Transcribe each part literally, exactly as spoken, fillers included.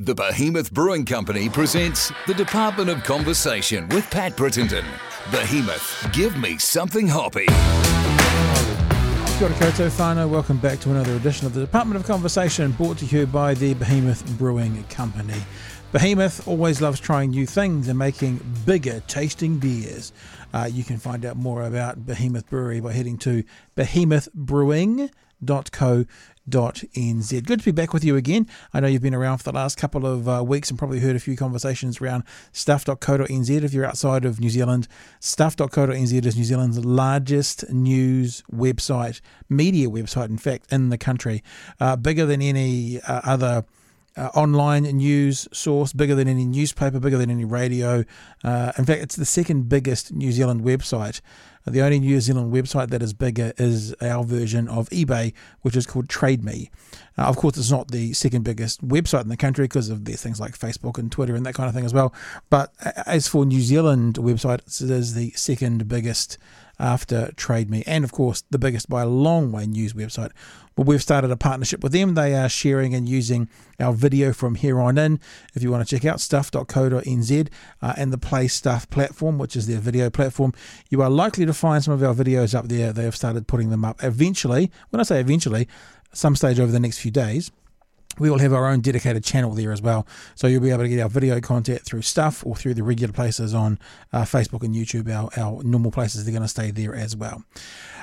The Behemoth Brewing Company presents the Department of Conversation with Pat Brittenden. Behemoth, give me something hoppy. Kia ora koutou whānau, welcome back to another edition of the Department of Conversation, brought to you by the Behemoth Brewing Company. Behemoth always loves trying new things and making bigger tasting beers. Uh, you can find out more about Behemoth Brewery by heading to behemoth brewing dot co dot n z. Good to be back with you again. I know you've been around for the last couple of uh, weeks and probably heard a few conversations around stuff dot co dot n z if you're outside of New Zealand. stuff dot co dot n z is New Zealand's largest news website, media website, in fact, in the country. Uh, bigger than any uh, other Uh, online news source, bigger than any newspaper, bigger than any radio. Uh, in fact, it's the second biggest New Zealand website. The only New Zealand website that is bigger is our version of eBay, which is called Trade Me. Uh, of course, it's not the second biggest website in the country because of there's things like Facebook and Twitter and that kind of thing as well. But as for New Zealand websites, it is the second biggest after Trade Me, and of course the biggest by a long way news website. Well, we've started a partnership with them. They are sharing and using our video from here on in. If you want to check out stuff dot co dot n z uh, and the Play Stuff platform, which is their video platform, you are likely to find some of our videos up there. They have started putting them up. Eventually, when I say eventually, some stage over the next few days, we will have our own dedicated channel there as well. So you'll be able to get our video content through Stuff or through the regular places on uh, Facebook and YouTube, our, our normal places. They're going to stay there as well.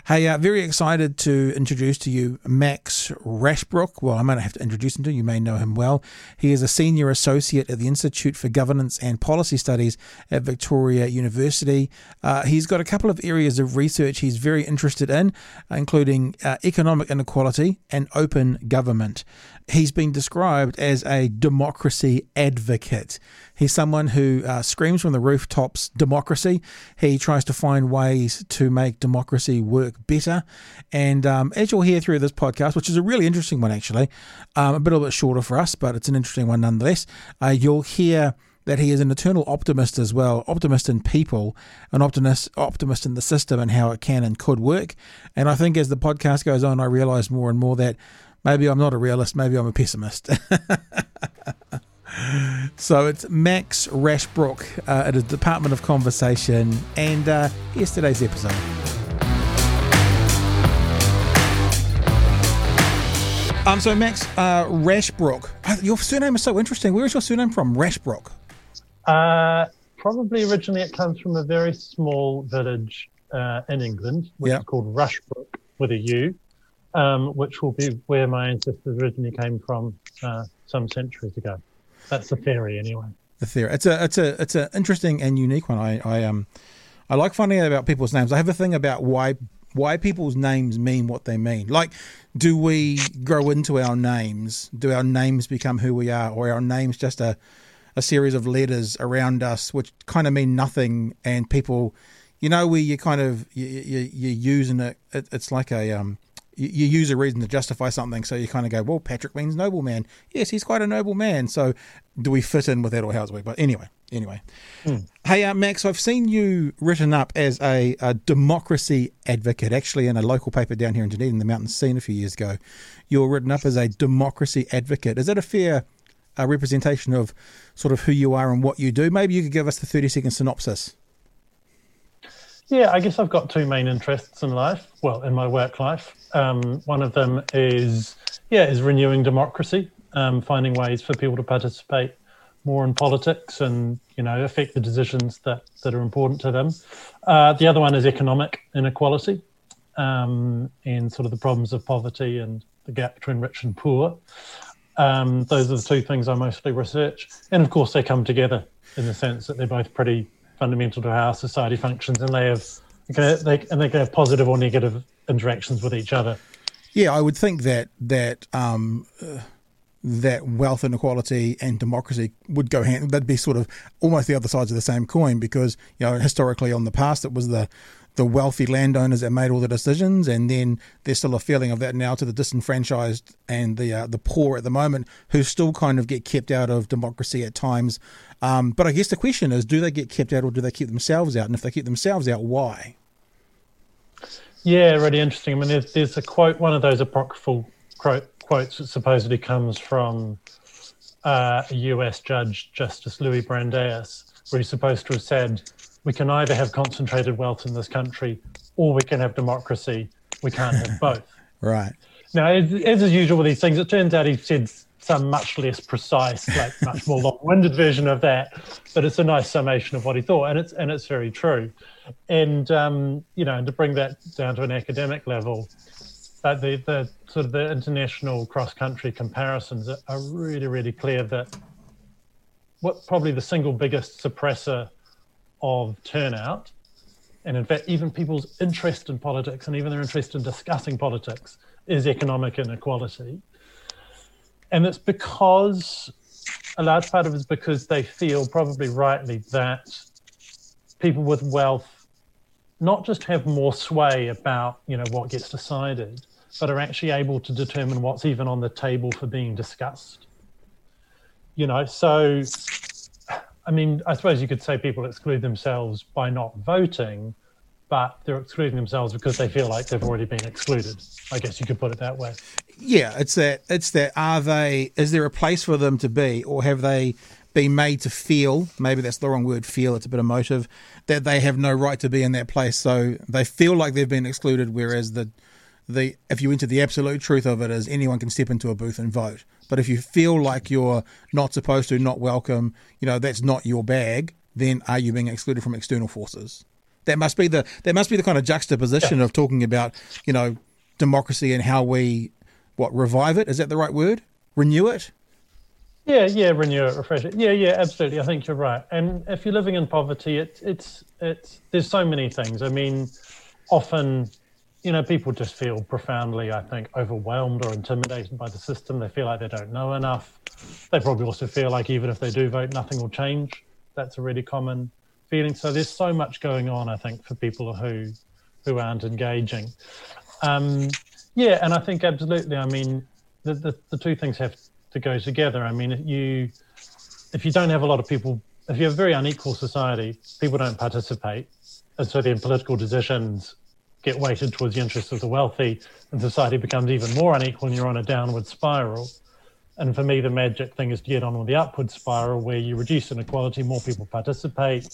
Hey, uh, very excited to introduce to you Max Rashbrooke. Well, I might not have to introduce him to you. You may know him well. He is a Senior Associate at the Institute for Governance and Policy Studies at Victoria University. Uh, he's got a couple of areas of research he's very interested in, including uh, economic inequality and open government. He's been Being described as a democracy advocate. He's someone who uh, screams from the rooftops democracy. He tries to find ways to make democracy work better. And um, as you'll hear through this podcast, which is a really interesting one actually, um, a bit a bit shorter for us, but it's an interesting one nonetheless, uh, you'll hear that he is an eternal optimist as well, optimist in people, an optimist optimist in the system and how it can and could work. And I think as the podcast goes on, I realise more and more that maybe I'm not a realist, maybe I'm a pessimist. So it's Max Rashbrooke uh, at the Department of Conversation, and uh, yesterday's episode. Um, so Max uh, Rashbrooke, your surname is so interesting. Where is your surname from, Rashbrooke? Uh, probably originally it comes from a very small village uh, in England, which yep. is called Rashbrooke with a U. Um, which will be where my ancestors originally came from uh, some centuries ago. That's the theory, anyway. The theory. It's a it's a it's an interesting and unique one. I, I um I like finding out about people's names. I have a thing about why why people's names mean what they mean. Like, do we grow into our names? Do our names become who we are, or are our names just a a series of letters around us which kind of mean nothing? And people, you know, where you kind of you you you're using it. it. It's like a um. You use a reason to justify something, so you kind of go, well, Patrick means noble man. Yes, he's quite a noble man. So do we fit in with that, or how's it work? But anyway, anyway. Mm. Hey, uh, Max, I've seen you written up as a, a democracy advocate, actually in a local paper down here in Dunedin, the Mountain Scene, a few years ago. You were written up as a democracy advocate. Is that a fair uh, representation of sort of who you are and what you do? Maybe you could give us the thirty-second synopsis. Yeah, I guess I've got two main interests in life, well, in my work life. Um, one of them is, yeah, is renewing democracy, um, finding ways for people to participate more in politics and, you know, affect the decisions that, that are important to them. Uh, the other one is economic inequality um, and sort of the problems of poverty and the gap between rich and poor. Um, those are the two things I mostly research. And, of course, they come together in the sense that they're both pretty fundamental to how society functions, and they have they, and they can have positive or negative interactions with each other. Yeah, I would think that that um, uh, that wealth inequality and democracy would go hand. That'd be sort of almost the other sides of the same coin, because you know historically, on the past, it was the the wealthy landowners that made all the decisions, and then there's still a feeling of that now to the disenfranchised and the uh, the poor at the moment, who still kind of get kept out of democracy at times. Um, but I guess the question is, do they get kept out, or do they keep themselves out? And if they keep themselves out, why? Yeah, really interesting. I mean, there's, there's a quote, one of those apocryphal quote, quotes that supposedly comes from uh, a U S judge, Justice Louis Brandeis, where he's supposed to have said, we can either have concentrated wealth in this country or we can have democracy. We can't have both. Right. Now, as, as usual with these things, it turns out he said some much less precise, like much more long-winded version of that, but it's a nice summation of what he thought, and it's and it's very true. And, um, you know, and to bring that down to an academic level, uh, the, the sort of the international cross-country comparisons are really, really clear that what probably the single biggest suppressor of turnout, and in fact, even people's interest in politics and even their interest in discussing politics, is economic inequality. And it's because, a large part of it is because they feel, probably rightly, that people with wealth not just have more sway about, you know, what gets decided, but are actually able to determine what's even on the table for being discussed. You know, so, I mean, I suppose you could say people exclude themselves by not voting, but they're excluding themselves because they feel like they've already been excluded. I guess you could put it that way. Yeah, it's that, it's that, are they, is there a place for them to be, or have they been made to feel, maybe that's the wrong word, feel, it's a bit emotive, that they have no right to be in that place, so they feel like they've been excluded, whereas the, the if you went to the absolute truth of it is anyone can step into a booth and vote. But if you feel like you're not supposed to, not welcome, you know, that's not your bag, then are you being excluded from external forces? That must be the that must be the kind of juxtaposition yeah. of talking about, you know, democracy and how we, what, revive it? Is that the right word? Renew it? Yeah, yeah, renew it, refresh it. Yeah, yeah, absolutely. I think you're right. And if you're living in poverty, it's it's it's there's so many things. I mean, often, you know, people just feel profoundly, I think, overwhelmed or intimidated by the system. They feel like they don't know enough. They probably also feel like even if they do vote, nothing will change. That's a really common feeling. So there's so much going on, I think, for people who who aren't engaging. Um, yeah, and I think absolutely, I mean, the, the, the two things have to go together. I mean, if you, if you don't have a lot of people, if you have a very unequal society, people don't participate. And so then political decisions get weighted towards the interests of the wealthy, and society becomes even more unequal, and you're on a downward spiral. And for me, the magic thing is to get on with the upward spiral where you reduce inequality, more people participate,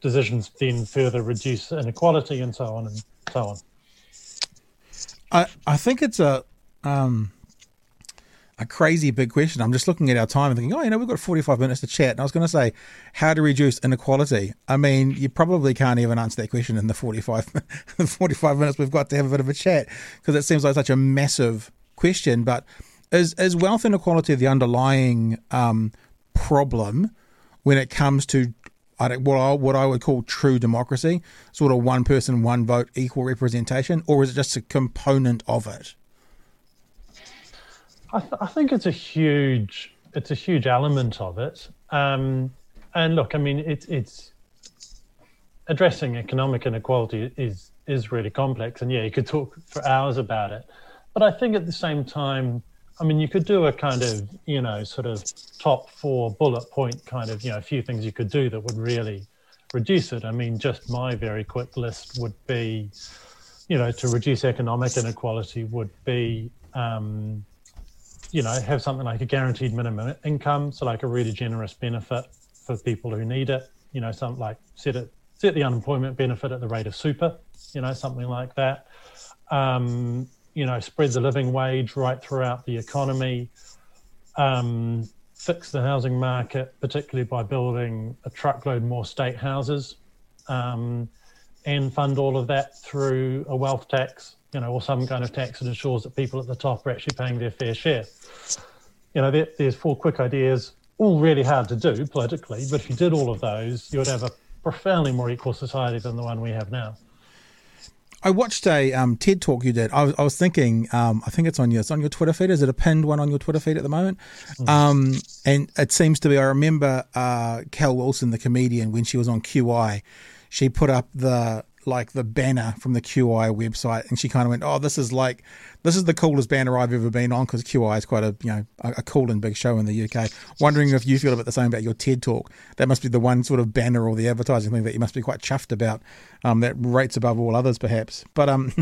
decisions then further reduce inequality, and so on and so on. I, I think it's a um, a crazy big question. I'm just looking at our time and thinking, oh, you know, we've got forty-five minutes to chat. And I was going to say, how to reduce inequality. I mean, you probably can't even answer that question in the forty-five, forty-five minutes we've got to have a bit of a chat, because it seems like such a massive question. But is is wealth inequality the underlying um, problem when it comes to I don't, what, I, what I would call true democracy, sort of one person, one vote, equal representation, or is it just a component of it? I, th- I think it's a huge, it's a huge element of it. Um, and look, I mean, it, it's addressing economic inequality is is really complex, and yeah, you could talk for hours about it. But I think at the same time, I mean, you could do a kind of, you know, sort of top four bullet point kind of, you know, a few things you could do that would really reduce it. I mean, just my very quick list would be, you know, to reduce economic inequality would be, um, you know, have something like a guaranteed minimum income, so like a really generous benefit for people who need it, you know, something like set it, set the unemployment benefit at the rate of super, you know, something like that. Um, you know, spread the living wage right throughout the economy, um, fix the housing market, particularly by building a truckload more state houses, um, and fund all of that through a wealth tax, you know, or some kind of tax that ensures that people at the top are actually paying their fair share. You know, there, there's four quick ideas, all really hard to do politically, but if you did all of those, you would have a profoundly more equal society than the one we have now. I watched a um, TED talk you did. I was, I was thinking, um, I think it's on your, it's on your Twitter feed. Is it a pinned one on your Twitter feed at the moment? Mm. Um, and it seems to be, I remember uh, Cal Wilson, the comedian, when she was on Q I, she put up the, like the banner from the Q I website, and she kind of went, oh, this is like, this is the coolest banner I've ever been on, because Q I is quite a, you know, a, a cool and big show in the U K. Wondering if you feel about the same about your TED Talk. That must be the one sort of banner or the advertising thing that you must be quite chuffed about, um, that rates above all others perhaps. But um,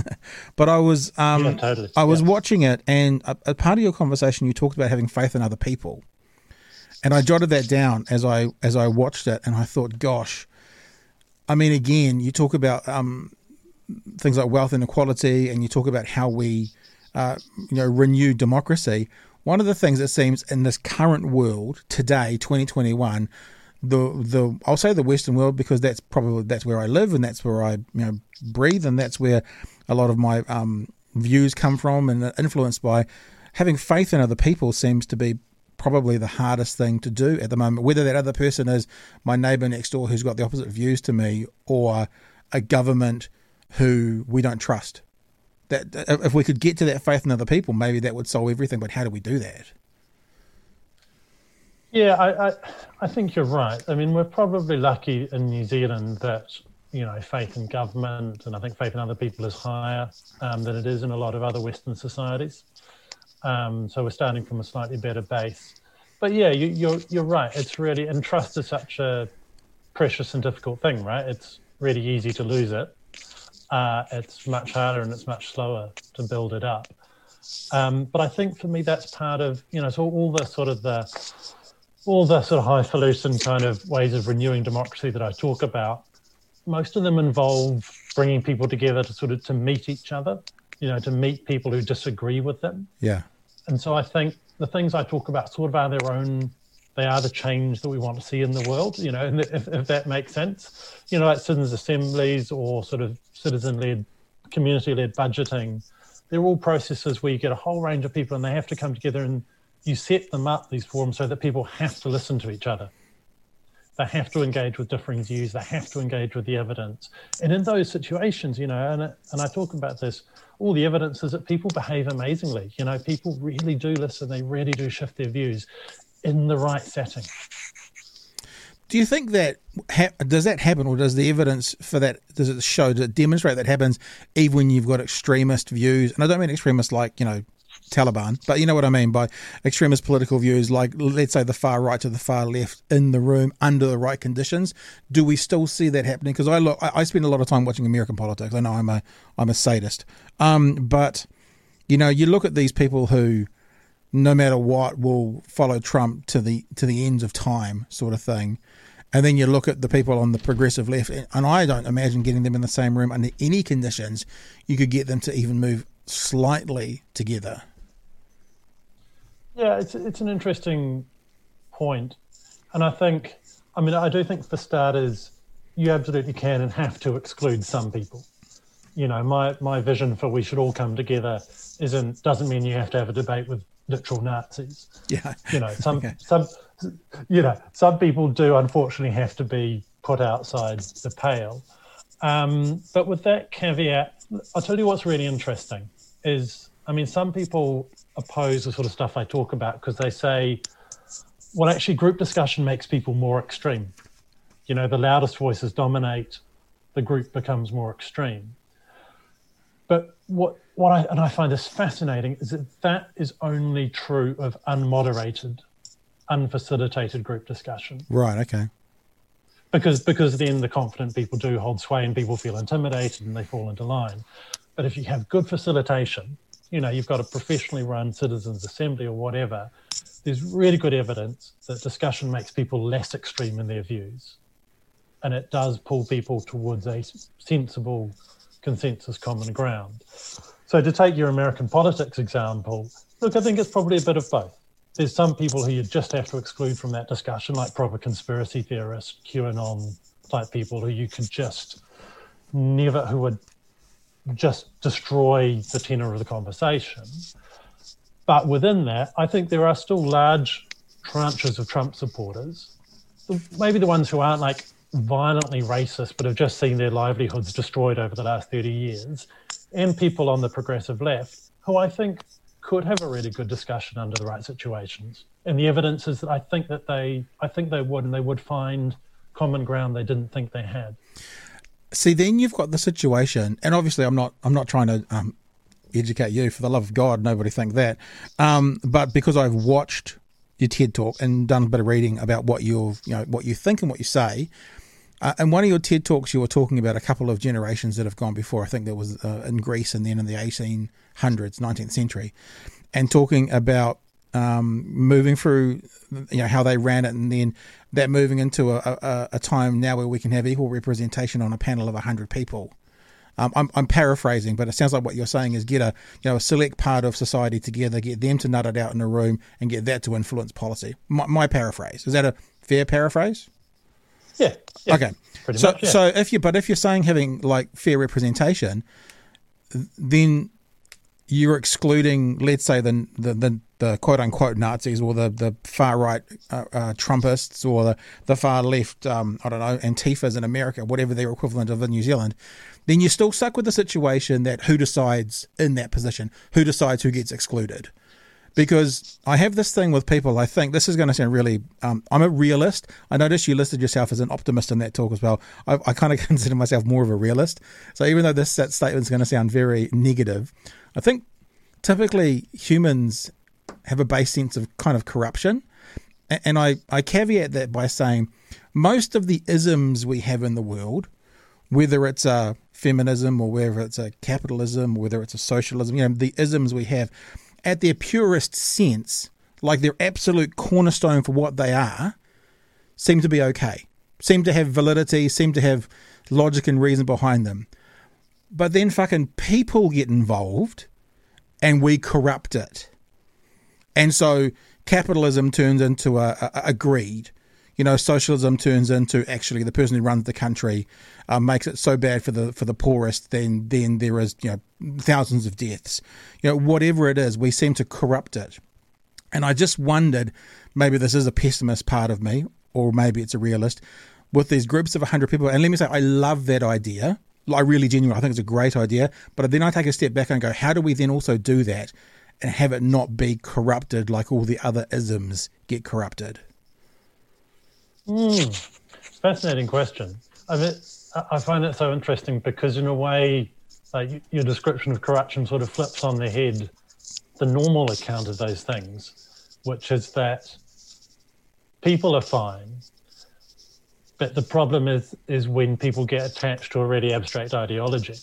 but I was um, yeah, totally. I was yeah. watching it, and a, a part of your conversation, you talked about having faith in other people. And I jotted that down as I as I watched it, and I thought, gosh, I mean, again, you talk about um, things like wealth inequality, and you talk about how we, uh, you know, renew democracy. One of the things that seems in this current world today, twenty twenty-one, the the I'll say the Western world, because that's probably that's where I live, and that's where I you know breathe, and that's where a lot of my um, views come from and influenced by. Having faith in other people seems to be probably the hardest thing to do at the moment, whether that other person is my neighbour next door who's got the opposite views to me, or a government who we don't trust. That if we could get to that faith in other people, maybe that would solve everything. But how do we do that? Yeah, I, I, I think you're right. I mean, we're probably lucky in New Zealand that, you know, faith in government, and I think faith in other people is higher um, than it is in a lot of other Western societies. Um, so we're starting from a slightly better base, but yeah, you, you're you're right. It's really, and trust is such a precious and difficult thing, right? It's really easy to lose it. Uh, it's much harder and it's much slower to build it up. Um, but I think for me, that's part of you know, so all the sort of the all the sort of highfalutin kind of ways of renewing democracy that I talk about. Most of them involve bringing people together to sort of to meet each other. You know, to meet people who disagree with them. Yeah. And so I think the things I talk about sort of are their own, they are the change that we want to see in the world, you know, and if, if that makes sense. You know, like citizens' assemblies or sort of citizen-led, community-led budgeting, they're all processes where you get a whole range of people and they have to come together, and you set them up, these forums, so that people have to listen to each other. They have to engage with differing views. They have to engage with the evidence. And in those situations, you know, and and I talk about this, all the evidence is that people behave amazingly. You know, people really do listen. They really do shift their views in the right setting. Do you think that, ha- does that happen, or does the evidence for that, does it show, does it demonstrate that happens even when you've got extremist views? And I don't mean extremists like, you know, Taliban, but you know what I mean by extremist political views, like let's say the far right to the far left in the room under the right conditions. Do we still see that happening? Because I look, I spend a lot of time watching American politics. I know I'm a I'm a sadist, um, but you know, you look at these people who, no matter what, will follow Trump to the to the ends of time, sort of thing. And then you look at the people on the progressive left, and I don't imagine getting them in the same room under any conditions. You could get them to even move slightly together. Yeah, it's it's an interesting point. And I think, I mean, I do think for starters, you absolutely can and have to exclude some people. You know, my, my vision for we should all come together isn't doesn't mean you have to have a debate with literal Nazis. Yeah. You know, some okay. some you know, some people do unfortunately have to be put outside the pale. Um, but with that caveat, I'll tell you what's really interesting is, I mean, some people oppose the sort of stuff I talk about because they say, well, actually group discussion makes people more extreme. You know, the loudest voices dominate, the group becomes more extreme. But what what I, and I find this fascinating, is that that is only true of unmoderated, unfacilitated group discussion. Right, okay. Because because then the confident people do hold sway and people feel intimidated and they fall into line. But if you have good facilitation, you know, you've got a professionally run citizens' assembly or whatever, there's really good evidence that discussion makes people less extreme in their views. And it does pull people towards a sensible consensus common ground. So to take your American politics example, look, I think it's probably a bit of both. There's some people who you just have to exclude from that discussion, like proper conspiracy theorists, QAnon type people who you could just never, who would just destroy the tenor of the conversation. But within that, I think there are still large tranches of Trump supporters, maybe the ones who aren't like violently racist, but have just seen their livelihoods destroyed over the last thirty years, and people on the progressive left who I think could have a really good discussion under the right situations. And the evidence is that I think that they, I think they would, and they would find common ground they didn't think they had. See, then you've got the situation, and obviously I'm not I'm not trying to um, educate you, for the love of God, nobody think that. Um, but because I've watched your TED Talk and done a bit of reading about what you you know what you think and what you say, uh, and one of your TED Talks you were talking about a couple of generations that have gone before. I think there was uh, in Greece and then in the eighteen hundreds, nineteenth century, and talking about um, moving through, you know, how they ran it, and then that moving into a, a, a time now where we can have equal representation on a panel of one hundred people. Um, I'm, I'm paraphrasing, but it sounds like what you're saying is get a, you know, a select part of society together, get them to nut it out in a room, and get that to influence policy. My, my paraphrase, is that a fair paraphrase? Yeah. yeah okay. So, much, yeah. so if you, but if you're saying having like fair representation, then you're excluding, let's say, the the, the, the quote unquote Nazis, or the the far right uh, uh, Trumpists, or the the far left, um, I don't know, Antifas in America, whatever their equivalent of in New Zealand. Then you're still stuck with the situation that who decides in that position, who decides who gets excluded. Because I have this thing with people, I think, this is going to sound really, um, I'm a realist. I noticed you listed yourself as an optimist in that talk as well. I, I kind of consider myself more of a realist. So even though this that statement's going to sound very negative, I think typically humans have a base sense of kind of corruption. And, and I, I caveat that by saying most of the isms we have in the world, whether it's a feminism or whether it's a capitalism or whether it's a socialism, you know, the isms we have at their purest sense, like their absolute cornerstone for what they are, seem to be okay, seem to have validity, seem to have logic and reason behind them. But then fucking people get involved and we corrupt it. And so capitalism turns into a, a, a greed. You know, socialism turns into actually the person who runs the country uh, makes it so bad for the for the poorest, then then there is, you know, thousands of deaths. You know, whatever it is, we seem to corrupt it. And I just wondered, maybe this is a pessimist part of me, or maybe it's a realist, with these groups of one hundred people. And let me say, I love that idea. I really genuinely, I think it's a great idea. But then I take a step back and go, how do we then also do that and have it not be corrupted like all the other isms get corrupted? Mm, fascinating question. I mean, I find it so interesting because, in a way, like your description of corruption sort of flips on the head the normal account of those things, which is that people are fine, but the problem is is when people get attached to a really abstract ideology.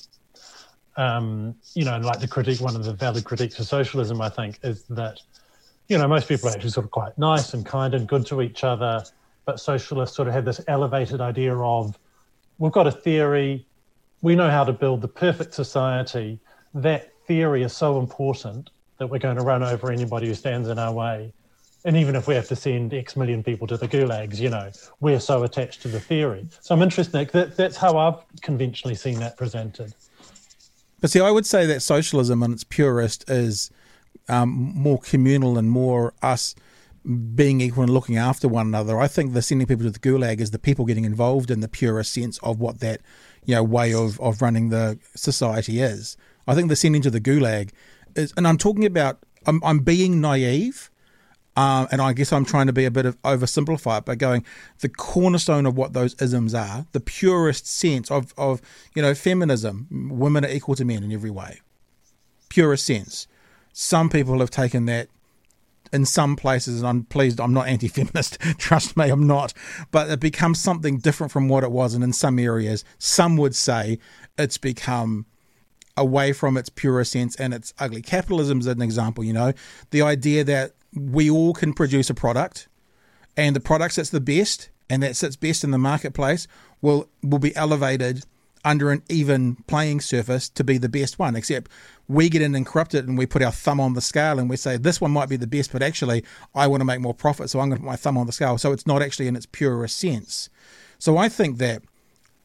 Um, you know, like the critique, one of the valid critiques of socialism, I think, is that, you know, most people are actually sort of quite nice and kind and good to each other. But socialists sort of had this elevated idea of, we've got a theory, we know how to build the perfect society. That theory is so important that we're going to run over anybody who stands in our way. And even if we have to send X million people to the gulags, you know, we're so attached to the theory. So I'm interested, Nick, that, that's how I've conventionally seen that presented. But see, I would say that socialism in its purest is um, more communal and more us being equal and looking after one another. I think the sending people to the gulag is the people getting involved in the purest sense of what that, you know, way of, of running the society is. I think the sending to the gulag is, and I'm talking about, I'm, I'm being naive, um, and I guess I'm trying to be a bit of oversimplify it by going the cornerstone of what those isms are, the purest sense of, of, you know, feminism, women are equal to men in every way. Purest sense. Some people have taken that in some places, and I'm pleased I'm not anti-feminist, trust me, I'm not, but it becomes something different from what it was. And in some areas, some would say it's become away from its purest sense and it's ugly. Capitalism is an example, you know, the idea that we all can produce a product and the product that's the best and that sits best in the marketplace will, will be elevated under an even playing surface to be the best one, except we get in and corrupt it and we put our thumb on the scale and we say, this one might be the best, but actually I want to make more profit, so I'm going to put my thumb on the scale. So it's not actually in its purest sense. So I think that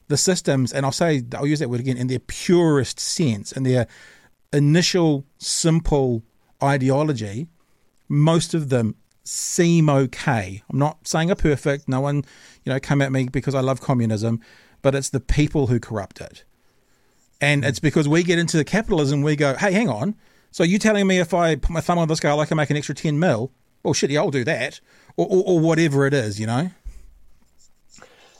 the systems, and I'll say, I'll use that word again, in their purest sense, in their initial simple ideology, most of them seem okay. I'm not saying are perfect. No one, you know, come at me because I love communism. But it's the people who corrupt it. And it's because we get into the capitalism, we go, hey, hang on. So you're telling me if I put my thumb on the scale, I can make an extra ten mil? Well, shit, yeah, I'll do that. Or, or, or whatever it is, you know?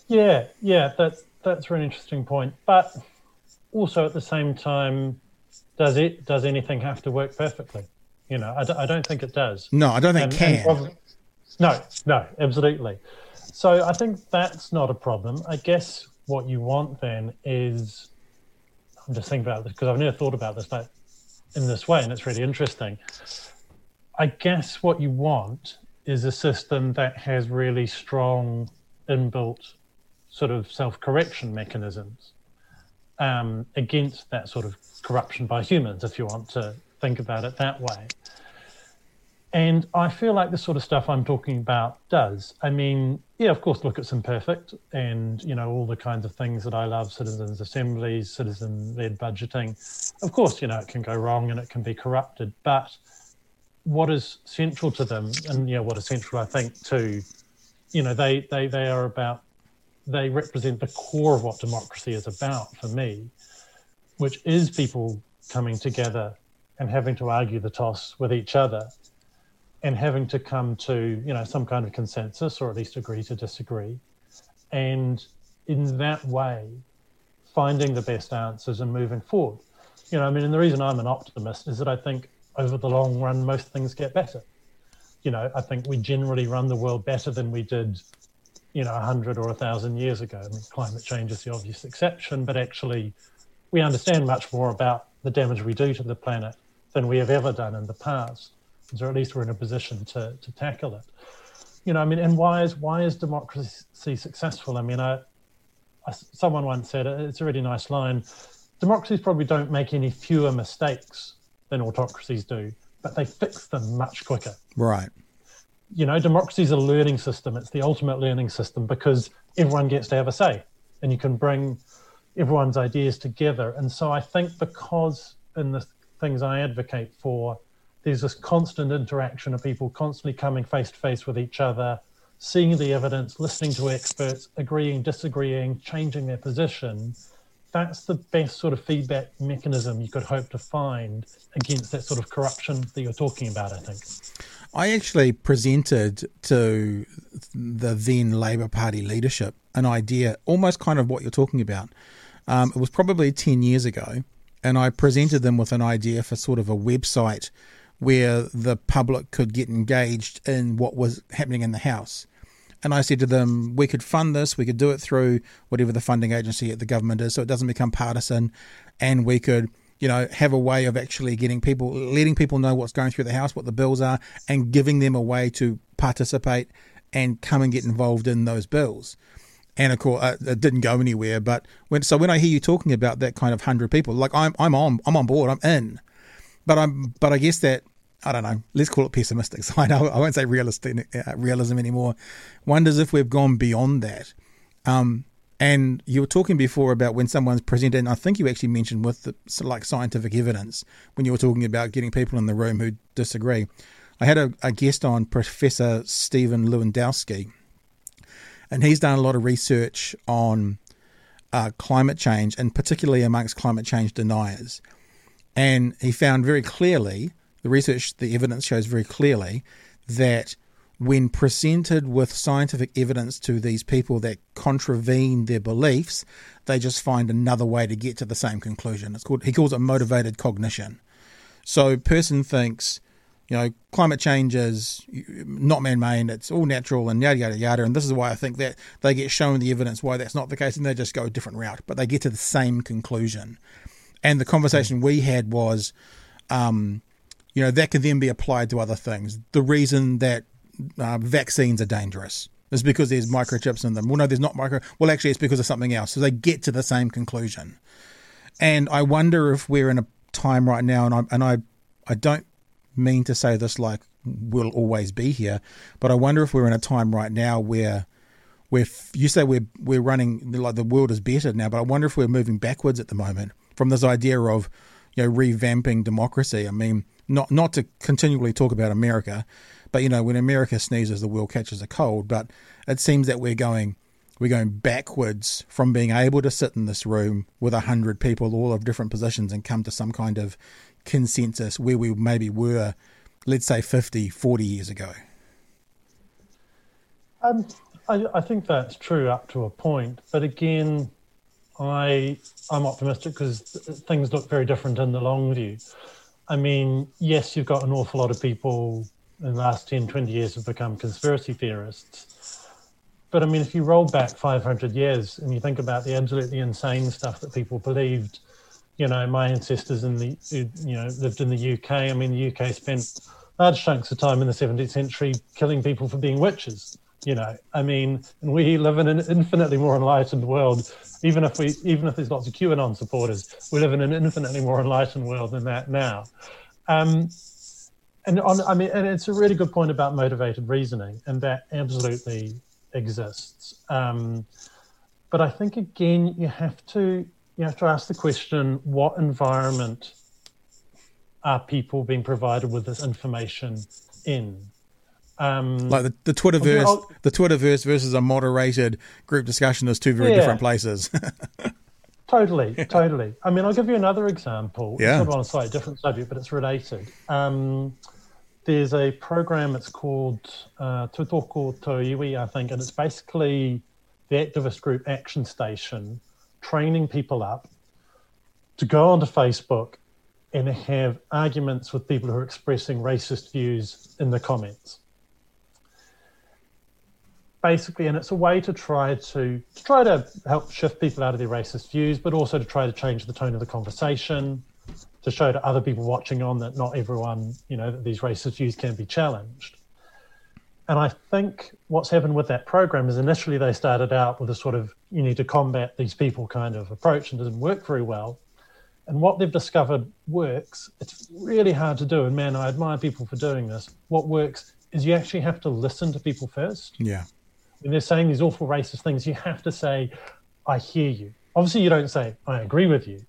Yeah, yeah, that's that's an interesting point. But also at the same time, does it does anything have to work perfectly? You know, I, d- I don't think it does. No, I don't think and, it can. Probably, no, no, absolutely. So I think that's not a problem. I guess what you want then is, I'm just thinking about this because I've never thought about this like in this way, and it's really interesting. I guess what you want is a system that has really strong inbuilt sort of self-correction mechanisms um, against that sort of corruption by humans, if you want to think about it that way. And I feel like the sort of stuff I'm talking about does. I mean, yeah, of course, look, it's imperfect, and, you know, all the kinds of things that I love, citizens' assemblies, citizen-led budgeting. Of course, you know, it can go wrong and it can be corrupted, but what is central to them, and, you know, what is central, I think, to, you know, they, they, they are about, they represent the core of what democracy is about for me, which is people coming together and having to argue the toss with each other, and having to come to, you know, some kind of consensus, or at least agree to disagree. And in that way, finding the best answers and moving forward. You know, I mean, and the reason I'm an optimist is that I think over the long run, most things get better. You know, I think we generally run the world better than we did, you know, a hundred or a thousand years ago. I mean, climate change is the obvious exception, but actually we understand much more about the damage we do to the planet than we have ever done in the past. Or at least we're in a position to to tackle it. You know, I mean, and why is why is democracy successful? I mean, I, I someone once said, it's a really nice line, democracies probably don't make any fewer mistakes than autocracies do, but they fix them much quicker. Right. You know, democracy is a learning system. It's the ultimate learning system, because everyone gets to have a say and you can bring everyone's ideas together. And so I think because in the things I advocate for, there's this constant interaction of people constantly coming face to face with each other, seeing the evidence, listening to experts, agreeing, disagreeing, changing their position. That's the best sort of feedback mechanism you could hope to find against that sort of corruption that you're talking about, I think. I actually presented to the then Labour Party leadership an idea, almost kind of what you're talking about. Um, it was probably ten years ago, and I presented them with an idea for sort of a website where the public could get engaged in what was happening in the House. And I said to them, we could fund this, we could do it through whatever the funding agency at the government is, so it doesn't become partisan, and we could, you know, have a way of actually getting people, letting people know what's going through the House, what the bills are, and giving them a way to participate and come and get involved in those bills. And of course, uh, it didn't go anywhere. But when, so when I hear you talking about that kind of hundred people, like I'm, I'm on, I'm on board, I'm in. But I'm, but I guess that, I don't know, let's call it pessimistic. So I know I won't say realistic, uh, realism anymore. Wonders if we've gone beyond that. Um, and you were talking before about when someone's presented, and I think you actually mentioned with the, like scientific evidence, when you were talking about getting people in the room who disagree. I had a, a guest on, Professor Stephen Lewandowski, and he's done a lot of research on uh, climate change, and particularly amongst climate change deniers. And he found very clearly, the research, the evidence shows very clearly that when presented with scientific evidence to these people that contravene their beliefs, they just find another way to get to the same conclusion. It's called, he calls it motivated cognition. So person thinks, you know, climate change is not man-made, it's all natural and yada, yada, yada. And this is why I think that they get shown the evidence why that's not the case, and they just go a different route, but they get to the same conclusion. And the conversation we had was, um, you know, that can then be applied to other things. The reason that uh, vaccines are dangerous is because there's microchips in them. Well, no, there's not micro. Well, actually, it's because of something else. So they get to the same conclusion. And I wonder if we're in a time right now, and I and I, I don't mean to say this like we'll always be here, but I wonder if we're in a time right now where we're, you say we're we're running like the world is better now, but I wonder if we're moving backwards at the moment from this idea of, you know, revamping democracy. I mean, not not to continually talk about America, but, you know, when America sneezes, the world catches a cold. But it seems that we're going we're going backwards from being able to sit in this room with a hundred people, all of different positions, and come to some kind of consensus where we maybe were, let's say, fifty, forty years ago. Um, I, I think that's true up to a point, but again, I, I'm optimistic because th- things look very different in the long view. I mean, yes, you've got an awful lot of people in the last ten, twenty years have become conspiracy theorists. But I mean, if you roll back five hundred years and you think about the absolutely insane stuff that people believed, you know, my ancestors in the, you know, lived in the U K. I mean, the U K spent large chunks of time in the seventeenth century killing people for being witches. You know, I mean, and we live in an infinitely more enlightened world. Even if we, even if there's lots of QAnon supporters, we live in an infinitely more enlightened world than that now. Um, and on, I mean, and it's a really good point about motivated reasoning, and that absolutely exists. Um, but I think again, you have to you have to ask the question: what environment are people being provided with this information in? Um, like the, the Twitterverse, I'll, the Twitterverse versus a moderated group discussion is two very yeah. different places. totally, yeah. totally. I mean, I'll give you another example. Yeah. It's sort of on a slightly different subject, but it's related. Um, there's a program. It's called uh, Tūtoko Tōiwi, I think, and it's basically the activist group Action Station training people up to go onto Facebook and have arguments with people who are expressing racist views in the comments. Basically, and it's a way to try to, to try to help shift people out of their racist views, but also to try to change the tone of the conversation, to show to other people watching on that not everyone, you know, that these racist views can be challenged. And I think what's happened with that program is initially they started out with a sort of, you need to combat these people kind of approach, and doesn't work very well. And what they've discovered works, it's really hard to do, and man, I admire people for doing this. What works is you actually have to listen to people first. Yeah. When they're saying these awful racist things, you have to say, I hear you. Obviously, you don't say, I agree with you,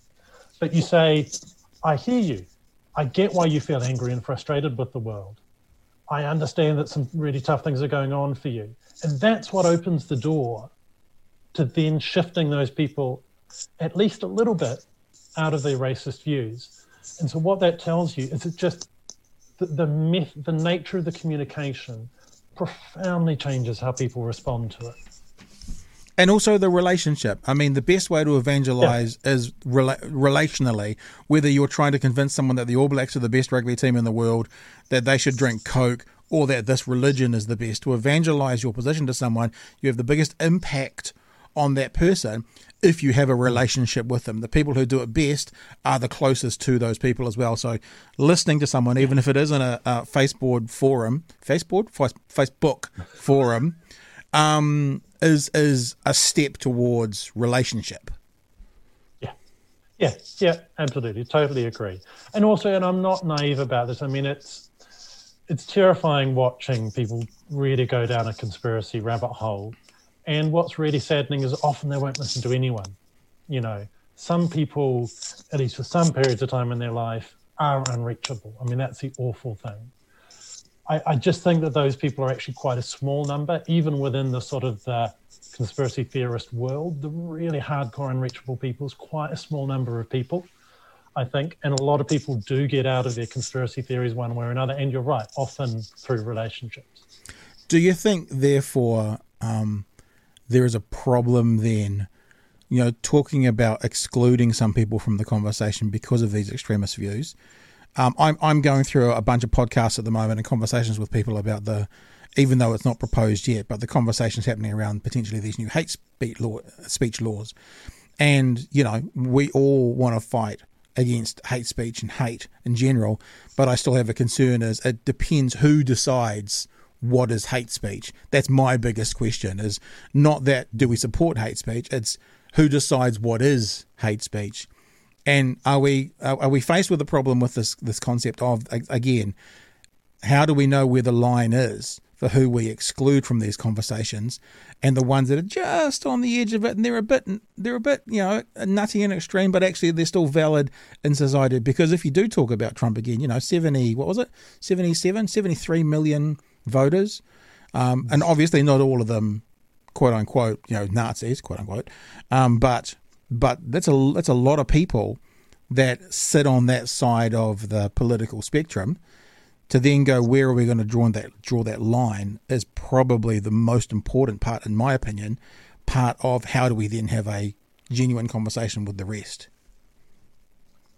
but you say, I hear you. I get why you feel angry and frustrated with the world. I understand that some really tough things are going on for you. And that's what opens the door to then shifting those people at least a little bit out of their racist views. And so what that tells you is it just the the, myth, the nature of the communication profoundly changes how people respond to it. And also the relationship. I mean, the best way to evangelize yeah. is rela- relationally, whether you're trying to convince someone that the All Blacks are the best rugby team in the world, that they should drink Coke, or that this religion is the best. To evangelize your position to someone, you have the biggest impact on that person if you have a relationship with them. The people who do it best are the closest to those people as well. So listening to someone, even if it is in a, a Facebook forum, Facebook, Facebook forum, um, is is a step towards relationship. Yeah, yeah, yeah, absolutely, totally agree. And also, and I'm not naive about this. I mean, it's it's terrifying watching people really go down a conspiracy rabbit hole. And what's really saddening is often they won't listen to anyone. You know, some people, at least for some periods of time in their life, are unreachable. I mean, that's the awful thing. I, I just think that those people are actually quite a small number, even within the sort of the conspiracy theorist world. The really hardcore unreachable people is quite a small number of people, I think. And a lot of people do get out of their conspiracy theories one way or another. And you're right, often through relationships. Do you think, therefore, um there is a problem then, you know, talking about excluding some people from the conversation because of these extremist views? Um, I'm I'm going through a bunch of podcasts at the moment and conversations with people about the, even though it's not proposed yet, but the conversations happening around potentially these new hate speech law, speech laws. And, you know, we all want to fight against hate speech and hate in general, but I still have a concern is it depends who decides what is hate speech. That's my biggest question, is not that do we support hate speech, it's who decides what is hate speech. And are we are we faced with a problem with this this concept of, again, how do we know where the line is for who we exclude from these conversations and the ones that are just on the edge of it and they're a bit they're a bit you know nutty and extreme, but actually they're still valid in society? Because if you do talk about Trump again, you know, seventy what was it seventy-seven seventy-three million voters, um, and obviously not all of them, quote unquote, you know, Nazis, quote unquote, um, but but that's a that's a lot of people that sit on that side of the political spectrum. To then go, where are we going to draw that draw that line? Is probably the most important part, in my opinion, part of how do we then have a genuine conversation with the rest.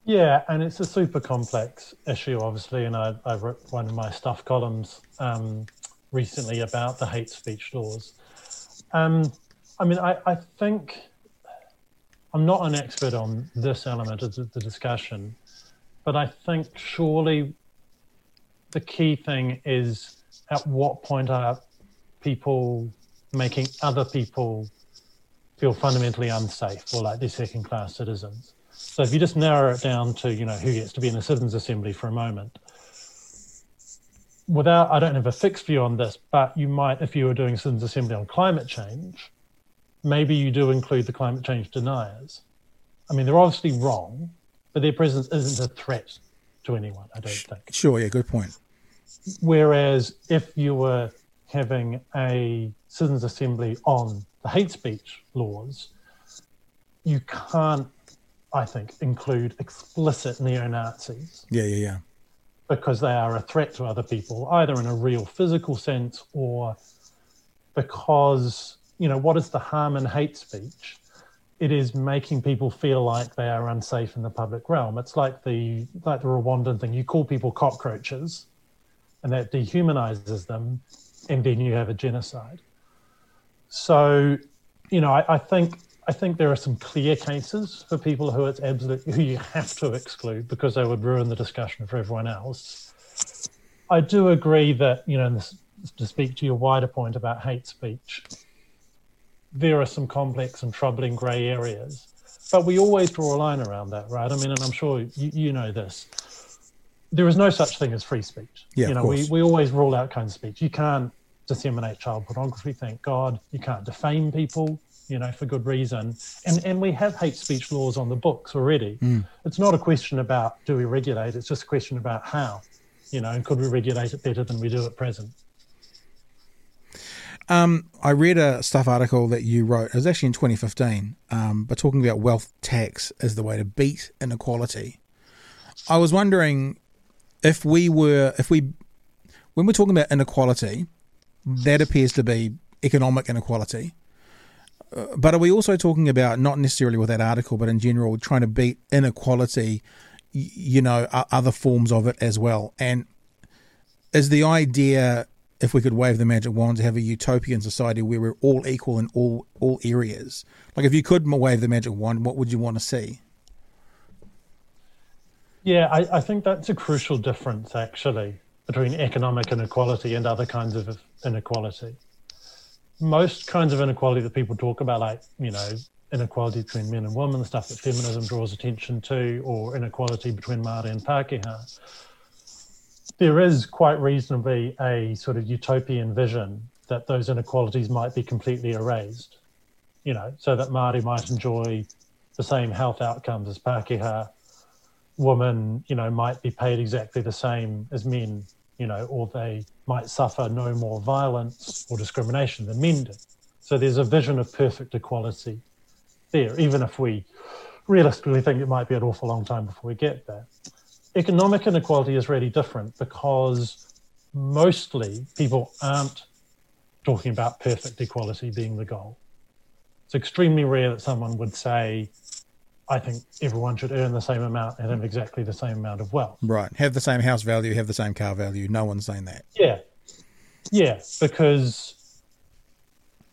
Yeah, and it's a super complex issue, obviously, and I, I wrote one of my Stuff columns um, recently about the hate speech laws. Um, I mean, I, I think I'm not an expert on this element of the, the discussion, but I think surely the key thing is, at what point are people making other people feel fundamentally unsafe or like they're second-class citizens? So if you just narrow it down to, you know, who gets to be in a citizens' assembly for a moment, without, I don't have a fixed view on this, but you might, if you were doing citizens' assembly on climate change, maybe you do include the climate change deniers. I mean, they're obviously wrong, but their presence isn't a threat to anyone, I don't think. Sure, yeah, good point. Whereas if you were having a citizens' assembly on the hate speech laws, you can't, I think, include explicit neo-Nazis. Yeah, yeah, yeah. Because they are a threat to other people, either in a real physical sense or because, you know, what is the harm in hate speech? It is making people feel like they are unsafe in the public realm. It's like the like the Rwandan thing. You call people cockroaches and that dehumanizes them, and then you have a genocide. So, you know, I, I think I think there are some clear cases for people who it's absolutely, who you have to exclude because they would ruin the discussion for everyone else. I do agree that, you know, and this, to speak to your wider point about hate speech, there are some complex and troubling grey areas, but we always draw a line around that, right? I mean, and I'm sure you, you know this. There is no such thing as free speech. Yeah, you know, we, we always rule out kinds of speech. You can't disseminate child pornography, thank God. You can't defame people, you know, for good reason. And and we have hate speech laws on the books already. Mm. It's not a question about do we regulate, it's just a question about how, you know, and could we regulate it better than we do at present. Um, I read a Stuff article that you wrote, it was actually in twenty fifteen, um, but talking about wealth tax as the way to beat inequality. I was wondering if we were, if we, when we're talking about inequality, that appears to be economic inequality. Uh, but are we also talking about, not necessarily with that article, but in general, trying to beat inequality, you know, other forms of it as well? And is the idea, if we could wave the magic wand to have a utopian society where we're all equal in all all areas, like if you could wave the magic wand, what would you want to see? Yeah, I, I think that's a crucial difference actually between economic inequality and other kinds of inequality. Most kinds of inequality that people talk about, like, you know, inequality between men and women, the stuff that feminism draws attention to, or inequality between Māori and Pākehā, there is quite reasonably a sort of utopian vision that those inequalities might be completely erased, you know, so that Māori might enjoy the same health outcomes as Pākehā, women, you know, might be paid exactly the same as men, you know, or they might suffer no more violence or discrimination than men do. So there's a vision of perfect equality there, even if we realistically think it might be an awful long time before we get there. Economic inequality is really different because mostly people aren't talking about perfect equality being the goal. It's extremely rare that someone would say, I think everyone should earn the same amount and have exactly the same amount of wealth. Right. Have the same house value, have the same car value. No one's saying that. Yeah. Yeah, because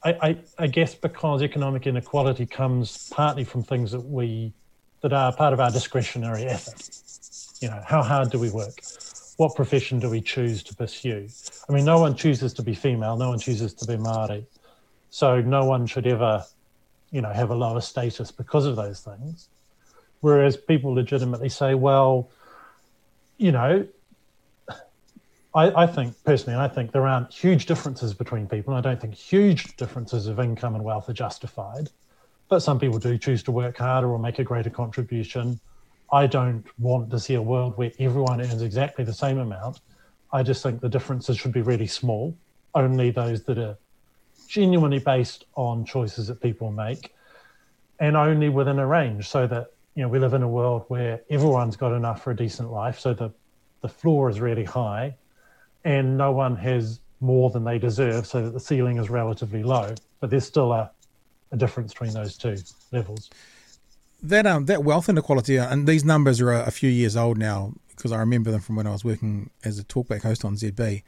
I, I, I guess because economic inequality comes partly from things that we that are part of our discretionary effort. You know, how hard do we work? What profession do we choose to pursue? I mean, no one chooses to be female. No one chooses to be Māori. So no one should ever, you know, have a lower status because of those things. Whereas people legitimately say, well, you know, I, I think, personally, I think there aren't huge differences between people. I don't think huge differences of income and wealth are justified. But some people do choose to work harder or make a greater contribution. I don't want to see a world where everyone earns exactly the same amount. I just think the differences should be really small, only those that are genuinely based on choices that people make and only within a range, so that, you know, we live in a world where everyone's got enough for a decent life, so the, the floor is really high and no one has more than they deserve, so that the ceiling is relatively low, but there's still a, a difference between those two levels. That um that wealth inequality, and these numbers are a, a few years old now because I remember them from when I was working as a talkback host on Z B.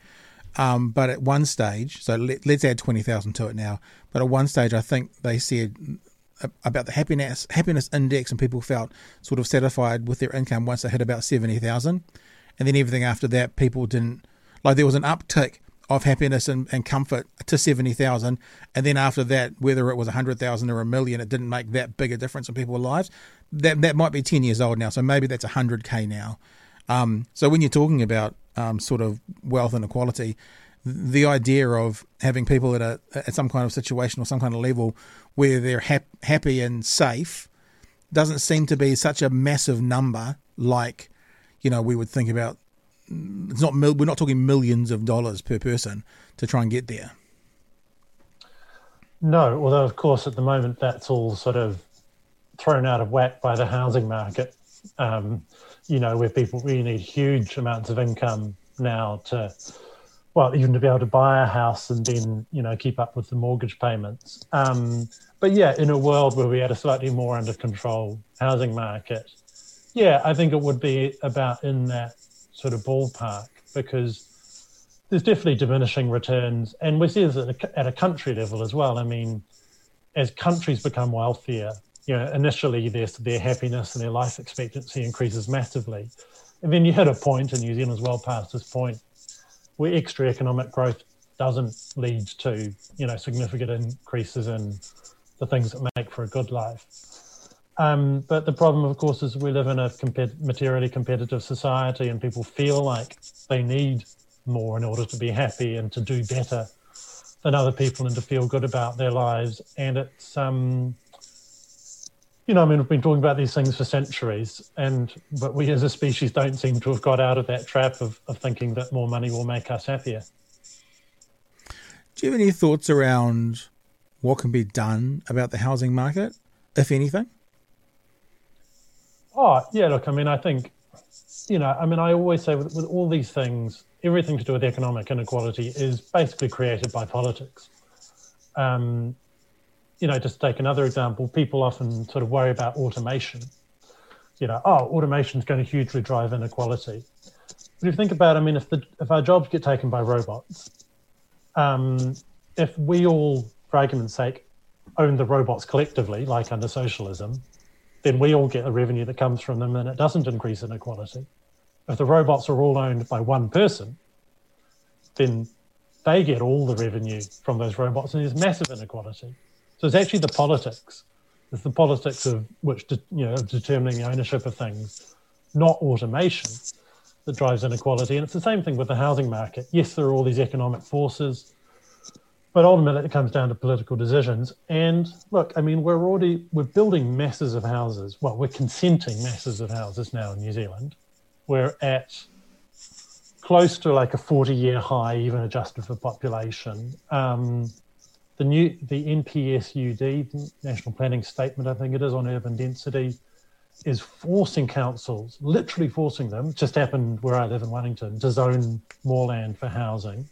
Um, but at one stage, so let, let's add twenty thousand to it now, but at one stage I think they said about the happiness happiness index, and people felt sort of satisfied with their income once they hit about seventy thousand, and then everything after that people didn't like there was an uptick of happiness and, and comfort to seventy thousand. And then after that, whether it was one hundred thousand or a million, it didn't make that big a difference in people's lives. That that might be ten years old now. So maybe that's one hundred K now. Um, so when you're talking about um, sort of wealth inequality, the idea of having people at a at some kind of situation or some kind of level where they're hap- happy and safe doesn't seem to be such a massive number like, you know, we would think about. It's not mil- we're not talking millions of dollars per person to try and get there. No, although, of course, at the moment, that's all sort of thrown out of whack by the housing market, um, you know, where people really need huge amounts of income now to... well, even to be able to buy a house and then, you know, keep up with the mortgage payments. Um, but yeah, in a world where we had a slightly more under control housing market, yeah, I think it would be about in that sort of ballpark, because there's definitely diminishing returns. And we see this at a, at a country level as well. I mean, as countries become wealthier, you know, initially their, their happiness and their life expectancy increases massively. And then you hit a point, and New Zealand's well past this point, where extra economic growth doesn't lead to, you know, significant increases in the things that make for a good life. Um, but the problem, of course, is we live in a compet- materially competitive society, and people feel like they need more in order to be happy and to do better than other people and to feel good about their lives. And it's, um, you know, I mean, we've been talking about these things for centuries, and but we as a species don't seem to have got out of that trap of, of thinking that more money will make us happier. Do you have any thoughts around what can be done about the housing market, if anything? Oh, yeah, look, I mean, I think, you know, I mean, I always say with, with all these things, everything to do with economic inequality is basically created by politics. Um You know, just to take another example, people often sort of worry about automation. You know, oh, automation is going to hugely drive inequality. But if you think about, I mean, if the if our jobs get taken by robots, um, if we all, for argument's sake, own the robots collectively, like under socialism, then we all get the revenue that comes from them, and it doesn't increase inequality. If the robots are all owned by one person, then they get all the revenue from those robots, and there's massive inequality. So it's actually the politics. It's the politics of which, de- you know, of determining the ownership of things, not automation, that drives inequality. And it's the same thing with the housing market. Yes, there are all these economic forces, but ultimately it comes down to political decisions. And look, I mean, we're already, we're building masses of houses. Well, we're consenting masses of houses now in New Zealand. We're at close to like a forty-year high, even adjusted for population. Um, The new, the N P S U D, National Planning Statement, I think it is, on urban density, is forcing councils, literally forcing them, it just happened where I live in Wellington, to zone more land for housing.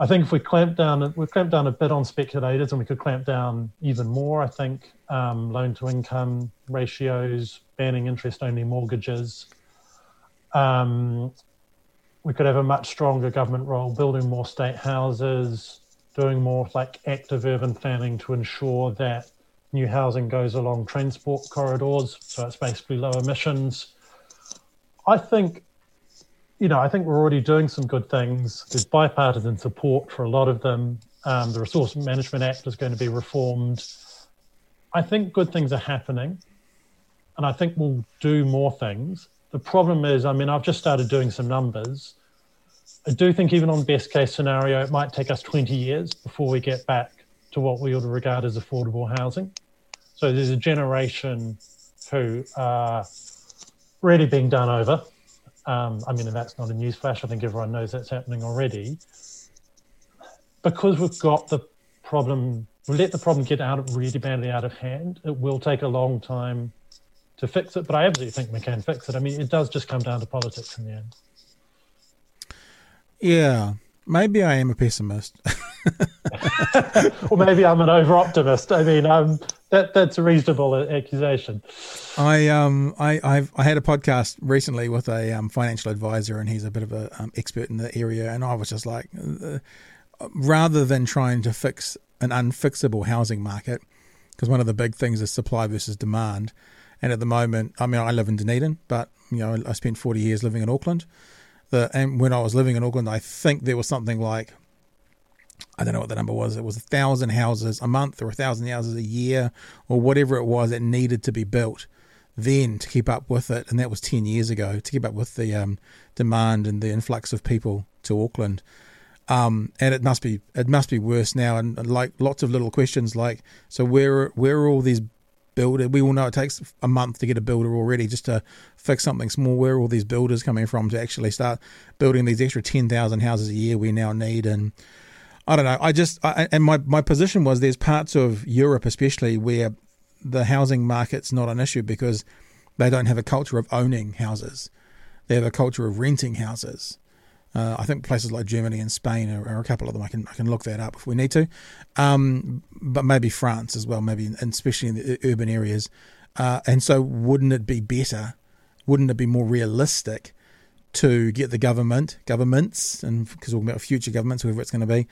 I think if we clamp down, we clamp down a bit on speculators, and we could clamp down even more, I think, um, loan-to-income ratios, banning interest-only mortgages. Um, we could have a much stronger government role, building more state houses, doing more like active urban planning to ensure that new housing goes along transport corridors, so it's basically low emissions. I think, you know, I think we're already doing some good things. There's bipartisan support for a lot of them. Um, the Resource Management Act is going to be reformed. I think good things are happening, and I think we'll do more things. The problem is, I mean, I've just started doing some numbers. I do think even on best case scenario, it might take us twenty years before we get back to what we would regard as affordable housing. So there's a generation who are really being done over. Um, I mean, and that's not a newsflash. I think everyone knows that's happening already. Because we've got the problem, we let the problem get out of really badly out of hand. It will take a long time to fix it, but I absolutely think we can fix it. I mean, it does just come down to politics in the end. Yeah, maybe I am a pessimist. Or maybe I'm an over-optimist. I mean, um, that that's a reasonable accusation. I um I I've, I had a podcast recently with a um, financial advisor, and he's a bit of an um, expert in the area. And I was just like, uh, rather than trying to fix an unfixable housing market, because one of the big things is supply versus demand. And at the moment, I mean, I live in Dunedin, but you know, I spent forty years living in Auckland. the, and when I was living in Auckland, I think there was something like, I don't know what the number was, it was a thousand houses a month or a thousand houses a year or whatever it was that needed to be built then to keep up with it. And that was ten years ago, to keep up with the um, demand and the influx of people to Auckland. Um, and it must be it must be worse now. And, and like lots of little questions like, so where, where are all these builders? We all know it takes a month to get a builder already just to fix something small. Where are all these builders coming from to actually start building these extra ten thousand houses a year we now need? And I don't know. I just, I, and my, my position was there's parts of Europe especially where the housing market's not an issue because they don't have a culture of owning houses. They have a culture of renting houses. Uh, I think places like Germany and Spain are, are a couple of them. I can I can look that up if we need to. Um, but maybe France as well, maybe, and especially in the urban areas. Uh, and so wouldn't it be better, wouldn't it be more realistic to get the government, governments, and because we're talking about future governments, whoever it's going to be,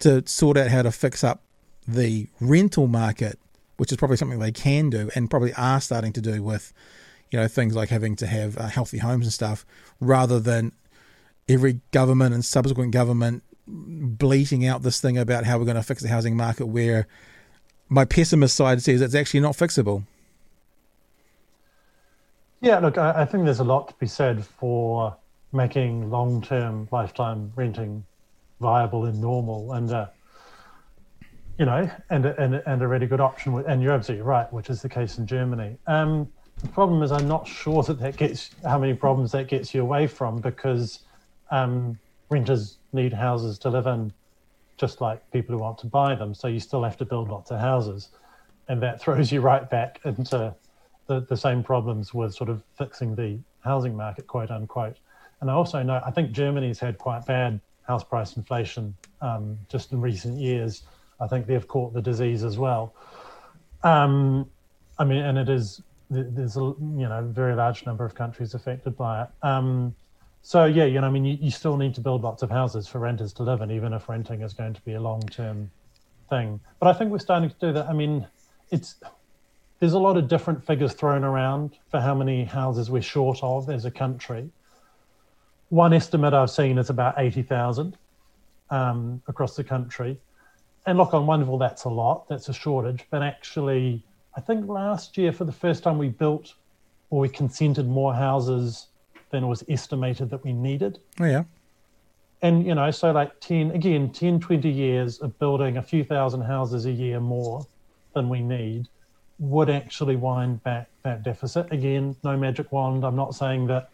to sort out how to fix up the rental market, which is probably something they can do and probably are starting to do with, you know, things like having to have uh, healthy homes and stuff, rather than every government and subsequent government bleating out this thing about how we're going to fix the housing market, where my pessimist side says it's actually not fixable. Yeah, look, I, I think there's a lot to be said for making long-term, lifetime renting viable and normal, and uh, you know, and and and a really good option. And you're absolutely right, which is the case in Germany. Um, the problem is, I'm not sure that that gets how many problems that gets you away from, because Um, renters need houses to live in, just like people who want to buy them. So you still have to build lots of houses, and that throws you right back into the, the same problems with sort of fixing the housing market, quote unquote. And I also know, I think Germany's had quite bad house price inflation um, just in recent years. I think they've caught the disease as well. Um, I mean, and it is, there's a, you know, very large number of countries affected by it. Um, So, yeah, you know, I mean, you, you still need to build lots of houses for renters to live in, even if renting is going to be a long-term thing. But I think we're starting to do that. I mean, it's there's a lot of different figures thrown around for how many houses we're short of as a country. One estimate I've seen is about eighty thousand um, across the country. And look, on one level, that's a lot. That's a shortage. But actually, I think last year, for the first time, we built or we consented more houses than it was estimated that we needed. Oh, yeah. And, you know, so like ten, again, ten, twenty years of building a few thousand houses a year more than we need would actually wind back that deficit. Again, no magic wand. I'm not saying that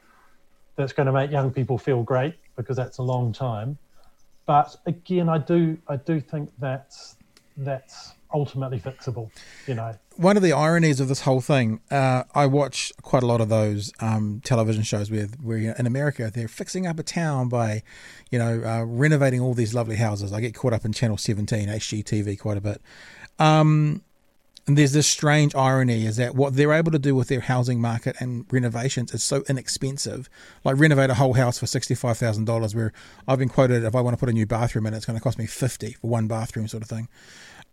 that's going to make young people feel great, because that's a long time. But again, I do I do think that's, that's ultimately fixable, you know. One of the ironies of this whole thing, uh, I watch quite a lot of those um, television shows where, where in America they're fixing up a town by, you know, uh, renovating all these lovely houses. I get caught up in Channel seventeen, H G T V quite a bit. Um, and there's this strange irony is that what they're able to do with their housing market and renovations is so inexpensive. Like renovate a whole house for sixty-five thousand dollars, where I've been quoted, if I want to put a new bathroom in, it's going to cost me fifty for one bathroom sort of thing.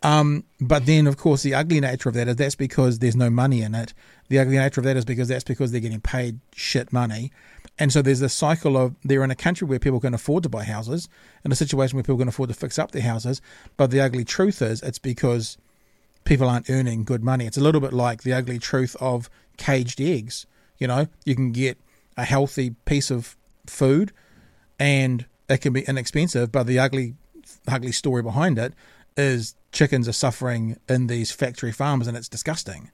Um, but then, of course, the ugly nature of that is that's because there's no money in it. The ugly nature of that is because that's because they're getting paid shit money. And so there's this cycle of they're in a country where people can afford to buy houses, in a situation where people can afford to fix up their houses. But the ugly truth is it's because people aren't earning good money. It's a little bit like the ugly truth of caged eggs. You know, you can get a healthy piece of food and it can be inexpensive, but the ugly, ugly story behind it is chickens are suffering in these factory farms, and it's disgusting.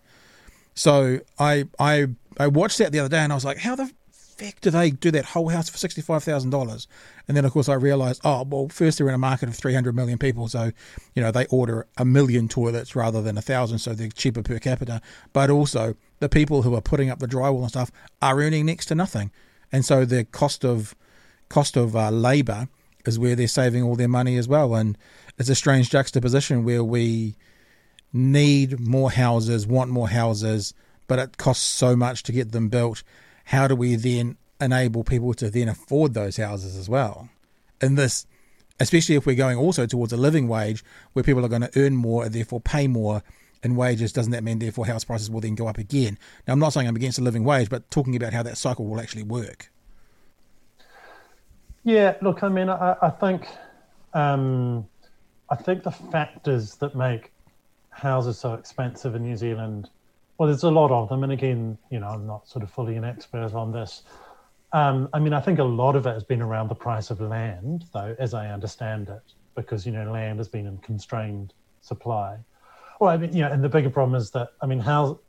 So I I I watched that the other day, and I was like, how the fuck do they do that whole house for sixty-five thousand dollars? And then, of course, I realised, oh, well, first they're in a market of three hundred million people, so, you know, they order a million toilets rather than a thousand, so they're cheaper per capita. But also, the people who are putting up the drywall and stuff are earning next to nothing. And so the cost of, cost of uh, labour is where they're saving all their money as well. And it's a strange juxtaposition where we need more houses, want more houses, but it costs so much to get them built. How do we then enable people to then afford those houses as well? And this, especially if we're going also towards a living wage where people are going to earn more and therefore pay more in wages, doesn't that mean therefore house prices will then go up again? Now, I'm not saying I'm against a living wage, but talking about how that cycle will actually work. Yeah, look, I mean, I, I think um, I think the factors that make houses so expensive in New Zealand, well, there's a lot of them. And again, you know, I'm not sort of fully an expert on this. Um, I mean, I think a lot of it has been around the price of land, though, as I understand it, because, you know, land has been in constrained supply. Well, I mean, you know, and the bigger problem is that, I mean, how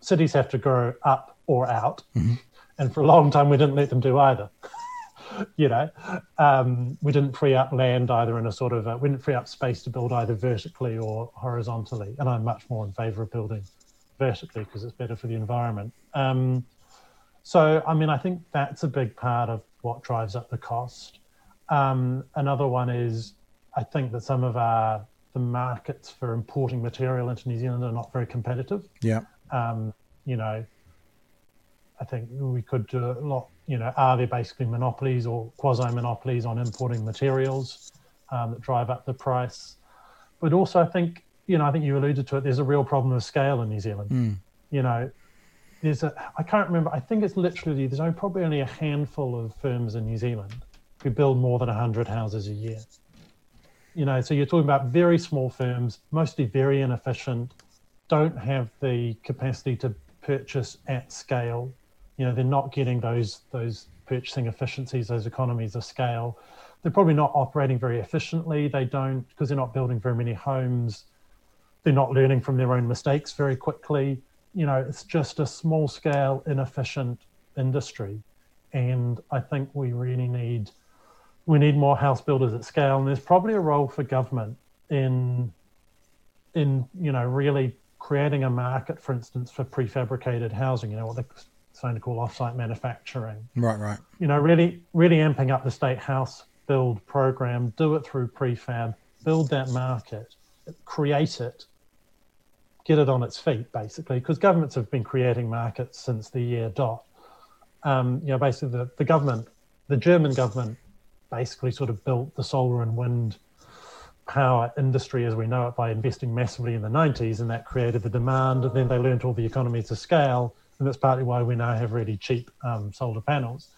cities have to grow up or out. Mm-hmm. And for a long time, we didn't let them do either. you know, um, we didn't free up land either in a sort of, a, we didn't free up space to build either vertically or horizontally. And I'm much more in favour of building vertically because it's better for the environment. Um, so, I mean, I think that's a big part of what drives up the cost. Um, another one is, I think that some of our, the markets for importing material into New Zealand are not very competitive. Yeah. Um, you know, I think we could do a lot, you know, are there basically monopolies or quasi-monopolies on importing materials um, that drive up the price? But also I think, you know, I think you alluded to it, there's a real problem of scale in New Zealand. Mm. You know, there's a, I can't remember, I think it's literally, there's only, probably only a handful of firms in New Zealand who build more than one hundred houses a year. You know, so you're talking about very small firms, mostly very inefficient, don't have the capacity to purchase at scale. You know, they're not getting those those purchasing efficiencies, those economies of scale. They're probably not operating very efficiently. They don't, because they're not building very many homes. They're not learning from their own mistakes very quickly. You know, it's just a small scale, inefficient industry. And I think we really need, we need more house builders at scale. And there's probably a role for government in, in, you know, really creating a market, for instance, for prefabricated housing, you know, what they're starting to call off-site manufacturing. Right, right. You know, really, really amping up the state house build program, do it through prefab, build that market, create it, get it on its feet, basically, because governments have been creating markets since the year dot. Um, you know, basically the, the government, the German government basically sort of built the solar and wind power industry as we know it by investing massively in the nineties, and that created the demand, and then they learned all the economies of scale, and that's partly why we now have really cheap um, solar panels.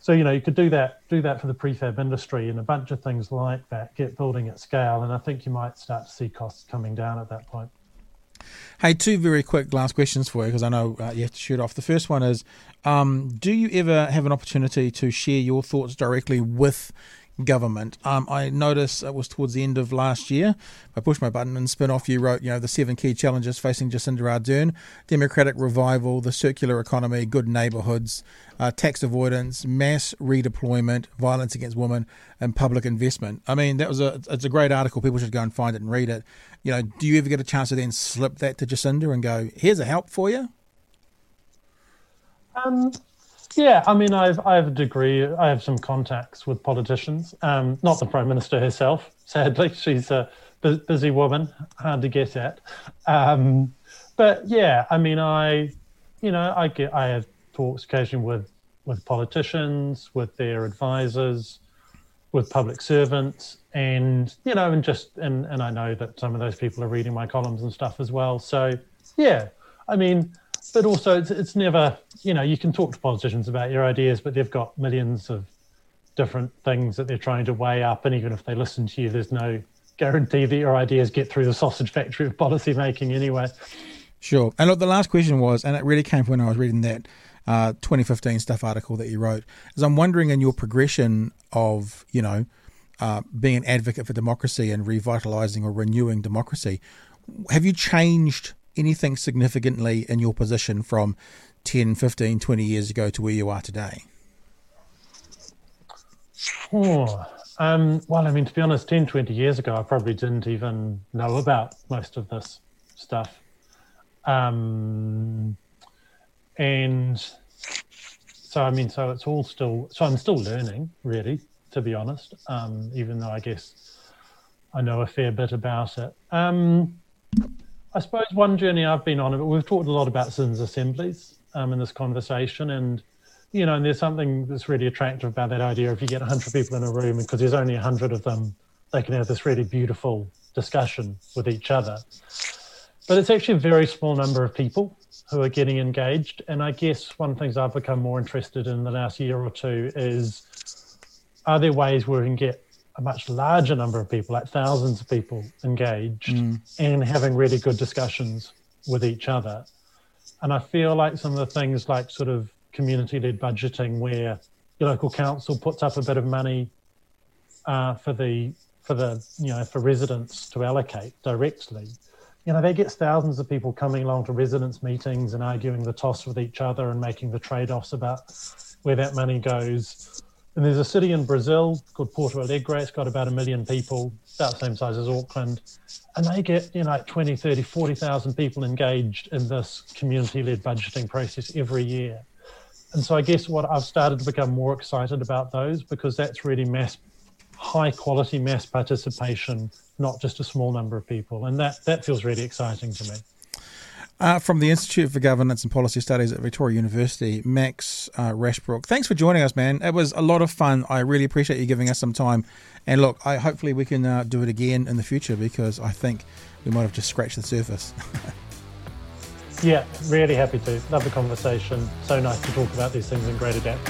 So, you know, you could do that do that for the prefab industry and a bunch of things like that, get building at scale, and I think you might start to see costs coming down at that point. Hey, two very quick last questions for you, because I know uh, you have to shoot off. The first one is, um, do you ever have an opportunity to share your thoughts directly with government? Um, I noticed it was towards the end of last year, I pushed my button and spin off, you wrote, you know, the seven key challenges facing Jacinda Ardern, democratic revival, the circular economy, good neighbourhoods, uh, tax avoidance, mass redeployment, violence against women, and public investment. I mean, that was a, it's a great article. People should go and find it and read it. You know, do you ever get a chance to then slip that to Jacinda and go, here's a help for you? Um. Yeah, I mean, I've I have a degree. I have some contacts with politicians. Um, not the Prime Minister herself, sadly. She's a bu- busy woman, hard to get at. Um, but yeah, I mean, I, you know, I get I have talks occasionally with with politicians, with their advisors, with public servants, and you know, and just and and I know that some of those people are reading my columns and stuff as well. So yeah, I mean. But also, it's, it's never, you know, you can talk to politicians about your ideas, but they've got millions of different things that they're trying to weigh up. And even if they listen to you, there's no guarantee that your ideas get through the sausage factory of policy making anyway. Sure. And look, the last question was, and it really came from when I was reading that uh, twenty fifteen Stuff article that you wrote, is I'm wondering in your progression of, you know, uh, being an advocate for democracy and revitalising or renewing democracy, have you changed anything significantly in your position from ten, fifteen, twenty years ago to where you are today? Oh, um, well, I mean, to be honest, ten, twenty years ago, I probably didn't even know about most of this stuff. Um, and so, I mean, so it's all still, so I'm still learning, really, to be honest, um, even though I guess I know a fair bit about it. Um, I suppose one journey I've been on, we've talked a lot about citizens' assemblies um, in this conversation, and you know, and there's something that's really attractive about that idea. If you get one hundred people in a room, because there's only one hundred of them, they can have this really beautiful discussion with each other. But it's actually a very small number of people who are getting engaged, and I guess one of the things I've become more interested in the last year or two is are there ways where we can get a much larger number of people, like thousands of people engaged mm. and having really good discussions with each other? And I feel like some of the things like sort of community-led budgeting, where your local council puts up a bit of money uh, for the for the you know for residents to allocate directly, you know, that gets thousands of people coming along to residents' meetings and arguing the toss with each other and making the trade-offs about where that money goes. And there's a city in Brazil called Porto Alegre. It's got about a million people, about the same size as Auckland. And they get, you know, like twenty, thirty, forty thousand people engaged in this community-led budgeting process every year. And so I guess what I've started to become more excited about those, because that's really mass, high-quality mass participation, not just a small number of people. And that, that feels really exciting to me. Uh, from the Institute for Governance and Policy Studies at Victoria University, Max uh, Rashbrooke. Thanks for joining us, man. It was a lot of fun. I really appreciate you giving us some time. And look, I, hopefully we can uh, do it again in the future, because I think we might have just scratched the surface. Yeah, really happy to. Love the conversation. So nice to talk about these things in greater depth.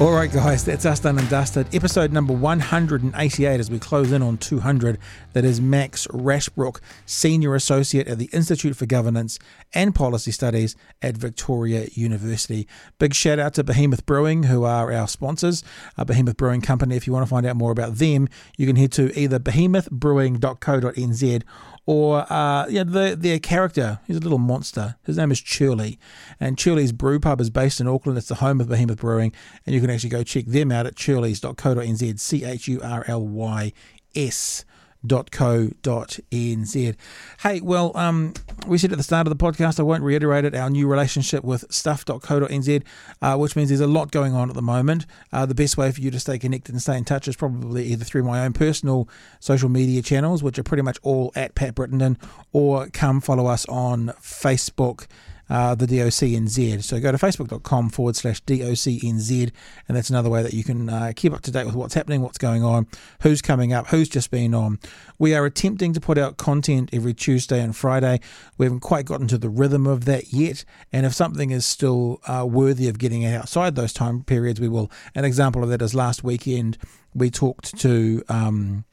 All right, guys, that's us done and dusted. Episode number one hundred eighty-eight as we close in on two hundred. That is Max Rashbrooke, Senior Associate at the Institute for Governance and Policy Studies at Victoria University. Big shout out to Behemoth Brewing, who are our sponsors. Uh, Behemoth Brewing Company, if you want to find out more about them, you can head to either behemoth brewing dot co dot n z or uh, yeah, the, their character. He's a little monster. His name is Churley. And Churley's Brew Pub is based in Auckland. It's the home of Behemoth Brewing. And you can actually go check them out at Churleys dot co dot n z, C H U R L Y S dot co dot n z. Hey, well, um, we said at the start of the podcast, I won't reiterate it, our new relationship with stuff dot co dot n z, uh, which means there's a lot going on at the moment. Uh, the best way for you to stay connected and stay in touch is probably either through my own personal social media channels, which are pretty much all at Pat Brittenden, or come follow us on Facebook, Uh, the D O C N Z. So go to facebook dot com forward slash D O C N Z, and that's another way that you can uh, keep up to date with what's happening, what's going on, who's coming up, who's just been on. We are attempting to put out content every Tuesday and Friday. We haven't quite gotten to the rhythm of that yet, and if something is still uh, worthy of getting it outside those time periods, we will. An example of that is last weekend we talked to um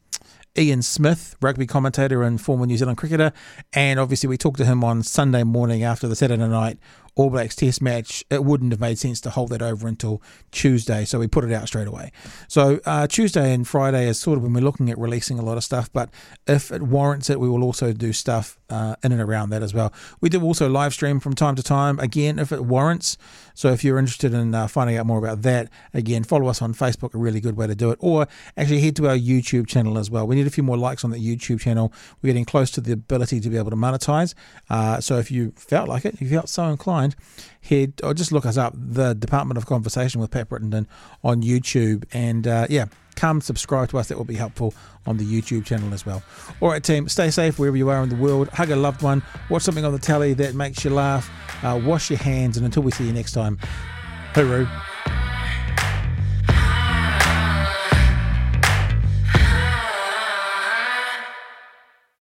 Ian Smith, rugby commentator and former New Zealand cricketer, and obviously we talked to him on Sunday morning after the Saturday night All Blacks Test match. It wouldn't have made sense to hold that over until Tuesday, so we put it out straight away. So uh, Tuesday and Friday is sort of when we're looking at releasing a lot of stuff, but if it warrants it, we will also do stuff uh, in and around that as well. We do also live stream from time to time, again, if it warrants. So if you're interested in uh, finding out more about that, again, follow us on Facebook, a really good way to do it, or actually head to our YouTube channel as well. We need a few more likes on the YouTube channel. We're getting close to the ability to be able to monetize. Uh, so if you felt like it, if you felt so inclined, head or just look us up, the Department of Conversation with Pat Brittenden on YouTube, and uh, yeah, come subscribe to us. That will be helpful on the YouTube channel as well. All right, team, stay safe wherever you are in the world. Hug a loved one, watch something on the telly that makes you laugh, uh, wash your hands, and until we see you next time, hooroo.